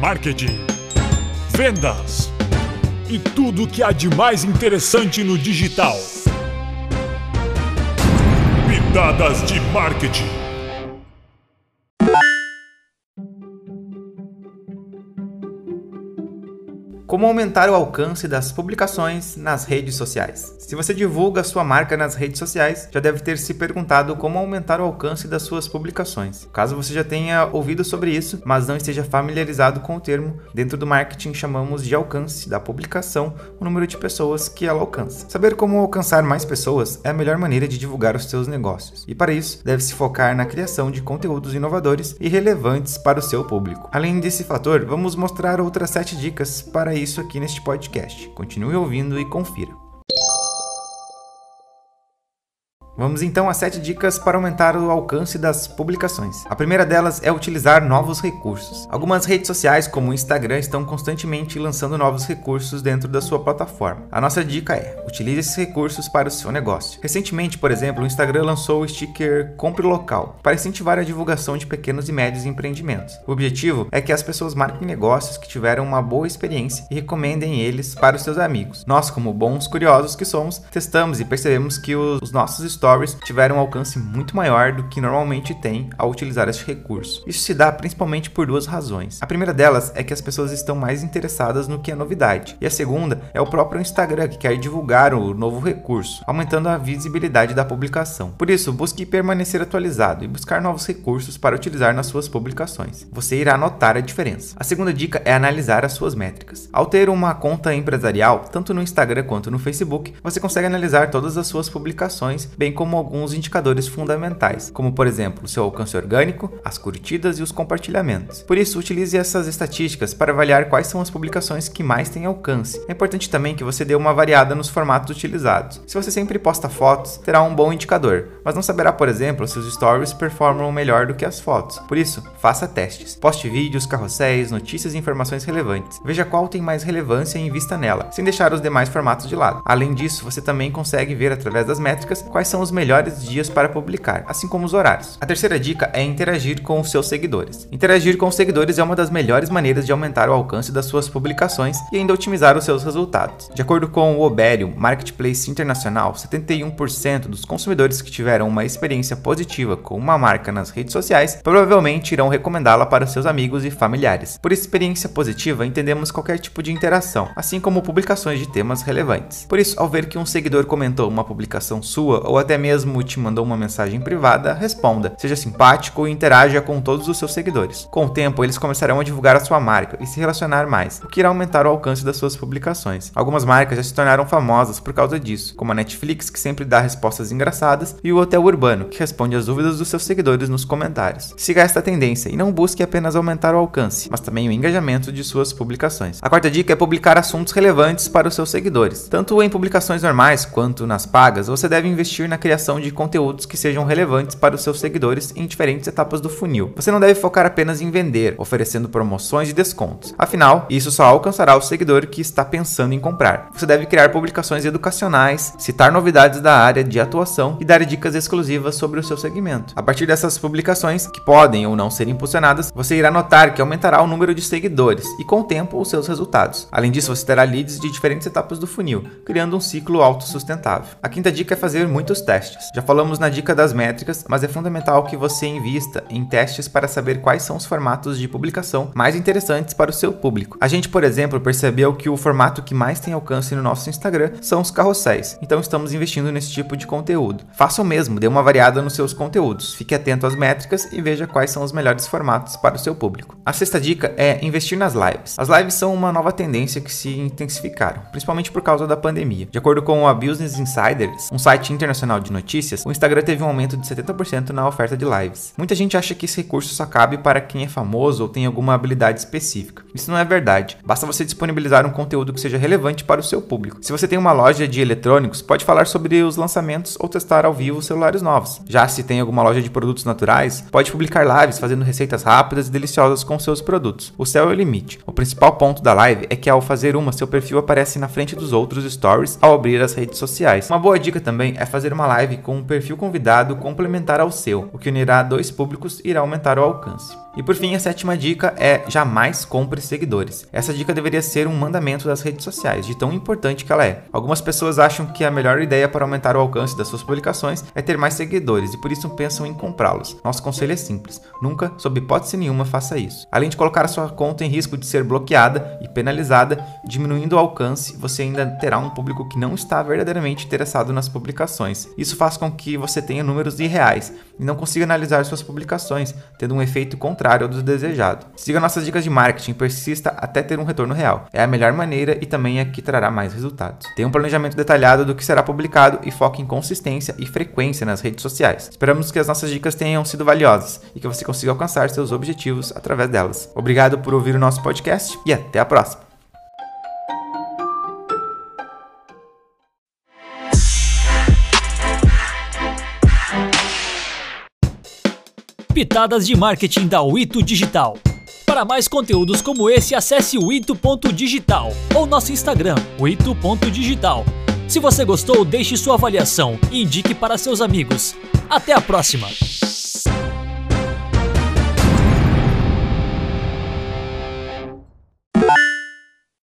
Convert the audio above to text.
marketing, vendas e tudo o que há de mais interessante no digital. Pitadas de marketing. Como aumentar o alcance das publicações nas redes sociais? Se você divulga sua marca nas redes sociais, já deve ter se perguntado como aumentar o alcance das suas publicações. Caso você já tenha ouvido sobre isso, mas não esteja familiarizado com o termo, dentro do marketing chamamos de alcance da publicação o número de pessoas que ela alcança. Saber como alcançar mais pessoas é a melhor maneira de divulgar os seus negócios, e para isso, deve se focar na criação de conteúdos inovadores e relevantes para o seu público. Além desse fator, vamos mostrar outras 7 dicas para isso aqui neste podcast. Continue ouvindo e confira. Vamos então a 7 dicas para aumentar o alcance das publicações. A primeira delas é utilizar novos recursos. Algumas redes sociais, como o Instagram, estão constantemente lançando novos recursos dentro da sua plataforma. A nossa dica é, utilize esses recursos para o seu negócio. Recentemente, por exemplo, o Instagram lançou o sticker Compre Local, para incentivar a divulgação de pequenos e médios empreendimentos. O objetivo é que as pessoas marquem negócios que tiveram uma boa experiência e recomendem eles para os seus amigos. Nós, como bons curiosos que somos, testamos e percebemos que os nossos stories tiveram um alcance muito maior do que normalmente tem ao utilizar este recurso. Isso se dá principalmente por 2 razões. A primeira delas é que as pessoas estão mais interessadas no que é novidade, e a segunda é o próprio Instagram, que quer divulgar o novo recurso, aumentando a visibilidade da publicação. Por isso, busque permanecer atualizado e buscar novos recursos para utilizar nas suas publicações. Você irá notar a diferença. A segunda dica é analisar as suas métricas. Ao ter uma conta empresarial, tanto no Instagram quanto no Facebook, você consegue analisar todas as suas publicações, bem como alguns indicadores fundamentais, como por exemplo, seu alcance orgânico, as curtidas e os compartilhamentos. Por isso, utilize essas estatísticas para avaliar quais são as publicações que mais têm alcance. É importante também que você dê uma variada nos formatos utilizados. Se você sempre posta fotos, terá um bom indicador, mas não saberá, por exemplo, se os stories performam melhor do que as fotos. Por isso, faça testes. Poste vídeos, carrosséis, notícias e informações relevantes. Veja qual tem mais relevância e invista nela, sem deixar os demais formatos de lado. Além disso, você também consegue ver através das métricas quais são os melhores dias para publicar, assim como os horários. A terceira dica é interagir com os seus seguidores. Interagir com os seguidores é uma das melhores maneiras de aumentar o alcance das suas publicações e ainda otimizar os seus resultados. De acordo com o Oberium Marketplace Internacional, 71% dos consumidores que tiveram uma experiência positiva com uma marca nas redes sociais provavelmente irão recomendá-la para seus amigos e familiares. Por experiência positiva, entendemos qualquer tipo de interação, assim como publicações de temas relevantes. Por isso, ao ver que um seguidor comentou uma publicação sua ou até mesmo te mandou uma mensagem privada, responda, seja simpático e interaja com todos os seus seguidores. Com o tempo, eles começarão a divulgar a sua marca e se relacionar mais, o que irá aumentar o alcance das suas publicações. Algumas marcas já se tornaram famosas por causa disso, como a Netflix, que sempre dá respostas engraçadas, e o Hotel Urbano, que responde às dúvidas dos seus seguidores nos comentários. Siga esta tendência e não busque apenas aumentar o alcance, mas também o engajamento de suas publicações. A quarta dica é publicar assuntos relevantes para os seus seguidores. Tanto em publicações normais quanto nas pagas, você deve investir na criação de conteúdos que sejam relevantes para os seus seguidores em diferentes etapas do funil. Você não deve focar apenas em vender, oferecendo promoções e descontos. Afinal, isso só alcançará o seguidor que está pensando em comprar. Você deve criar publicações educacionais, citar novidades da área de atuação e dar dicas exclusivas sobre o seu segmento. A partir dessas publicações, que podem ou não ser impulsionadas, você irá notar que aumentará o número de seguidores e, com o tempo, os seus resultados. Além disso, você terá leads de diferentes etapas do funil, criando um ciclo autossustentável. A quinta dica é fazer muitos testes. Já falamos na dica das métricas, mas é fundamental que você invista em testes para saber quais são os formatos de publicação mais interessantes para o seu público. A gente, por exemplo, percebeu que o formato que mais tem alcance no nosso Instagram são os carrosséis, então estamos investindo nesse tipo de conteúdo. Faça o mesmo, dê uma variada nos seus conteúdos, fique atento às métricas e veja quais são os melhores formatos para o seu público. A sexta dica é investir nas lives. As lives são uma nova tendência que se intensificaram, principalmente por causa da pandemia. De acordo com a Business Insider, um site internacional de notícias, o Instagram teve um aumento de 70% na oferta de lives. Muita gente acha que esse recurso só cabe para quem é famoso ou tem alguma habilidade específica. Isso não é verdade. Basta você disponibilizar um conteúdo que seja relevante para o seu público. Se você tem uma loja de eletrônicos, pode falar sobre os lançamentos ou testar ao vivo celulares novos. Já se tem alguma loja de produtos naturais, pode publicar lives fazendo receitas rápidas e deliciosas com seus produtos. O céu é o limite. O principal ponto da live é que ao fazer uma, seu perfil aparece na frente dos outros stories ao abrir as redes sociais. Uma boa dica também é fazer uma live com um perfil convidado complementar ao seu, o que unirá 2 públicos e irá aumentar o alcance. E por fim, a sétima dica é: jamais compre seguidores. Essa dica deveria ser um mandamento das redes sociais, de tão importante que ela é. Algumas pessoas acham que a melhor ideia para aumentar o alcance das suas publicações é ter mais seguidores e por isso pensam em comprá-los. Nosso conselho é simples: nunca, sob hipótese nenhuma, faça isso. Além de colocar a sua conta em risco de ser bloqueada e penalizada, diminuindo o alcance, você ainda terá um público que não está verdadeiramente interessado nas publicações. Isso faz com que você tenha números irreais e não consiga analisar suas publicações, tendo um efeito contrário ao do desejado. Siga nossas dicas de marketing, persista até ter um retorno real. É a melhor maneira e também é que trará mais resultados. Tenha um planejamento detalhado do que será publicado e foque em consistência e frequência nas redes sociais. Esperamos que as nossas dicas tenham sido valiosas e que você consiga alcançar seus objetivos através delas. Obrigado por ouvir o nosso podcast e até a próxima! Pitadas de marketing da Oito Digital. Para mais conteúdos como esse, acesse o oito.digital ou nosso Instagram, oito.digital. Se você gostou, deixe sua avaliação e indique para seus amigos. Até a próxima!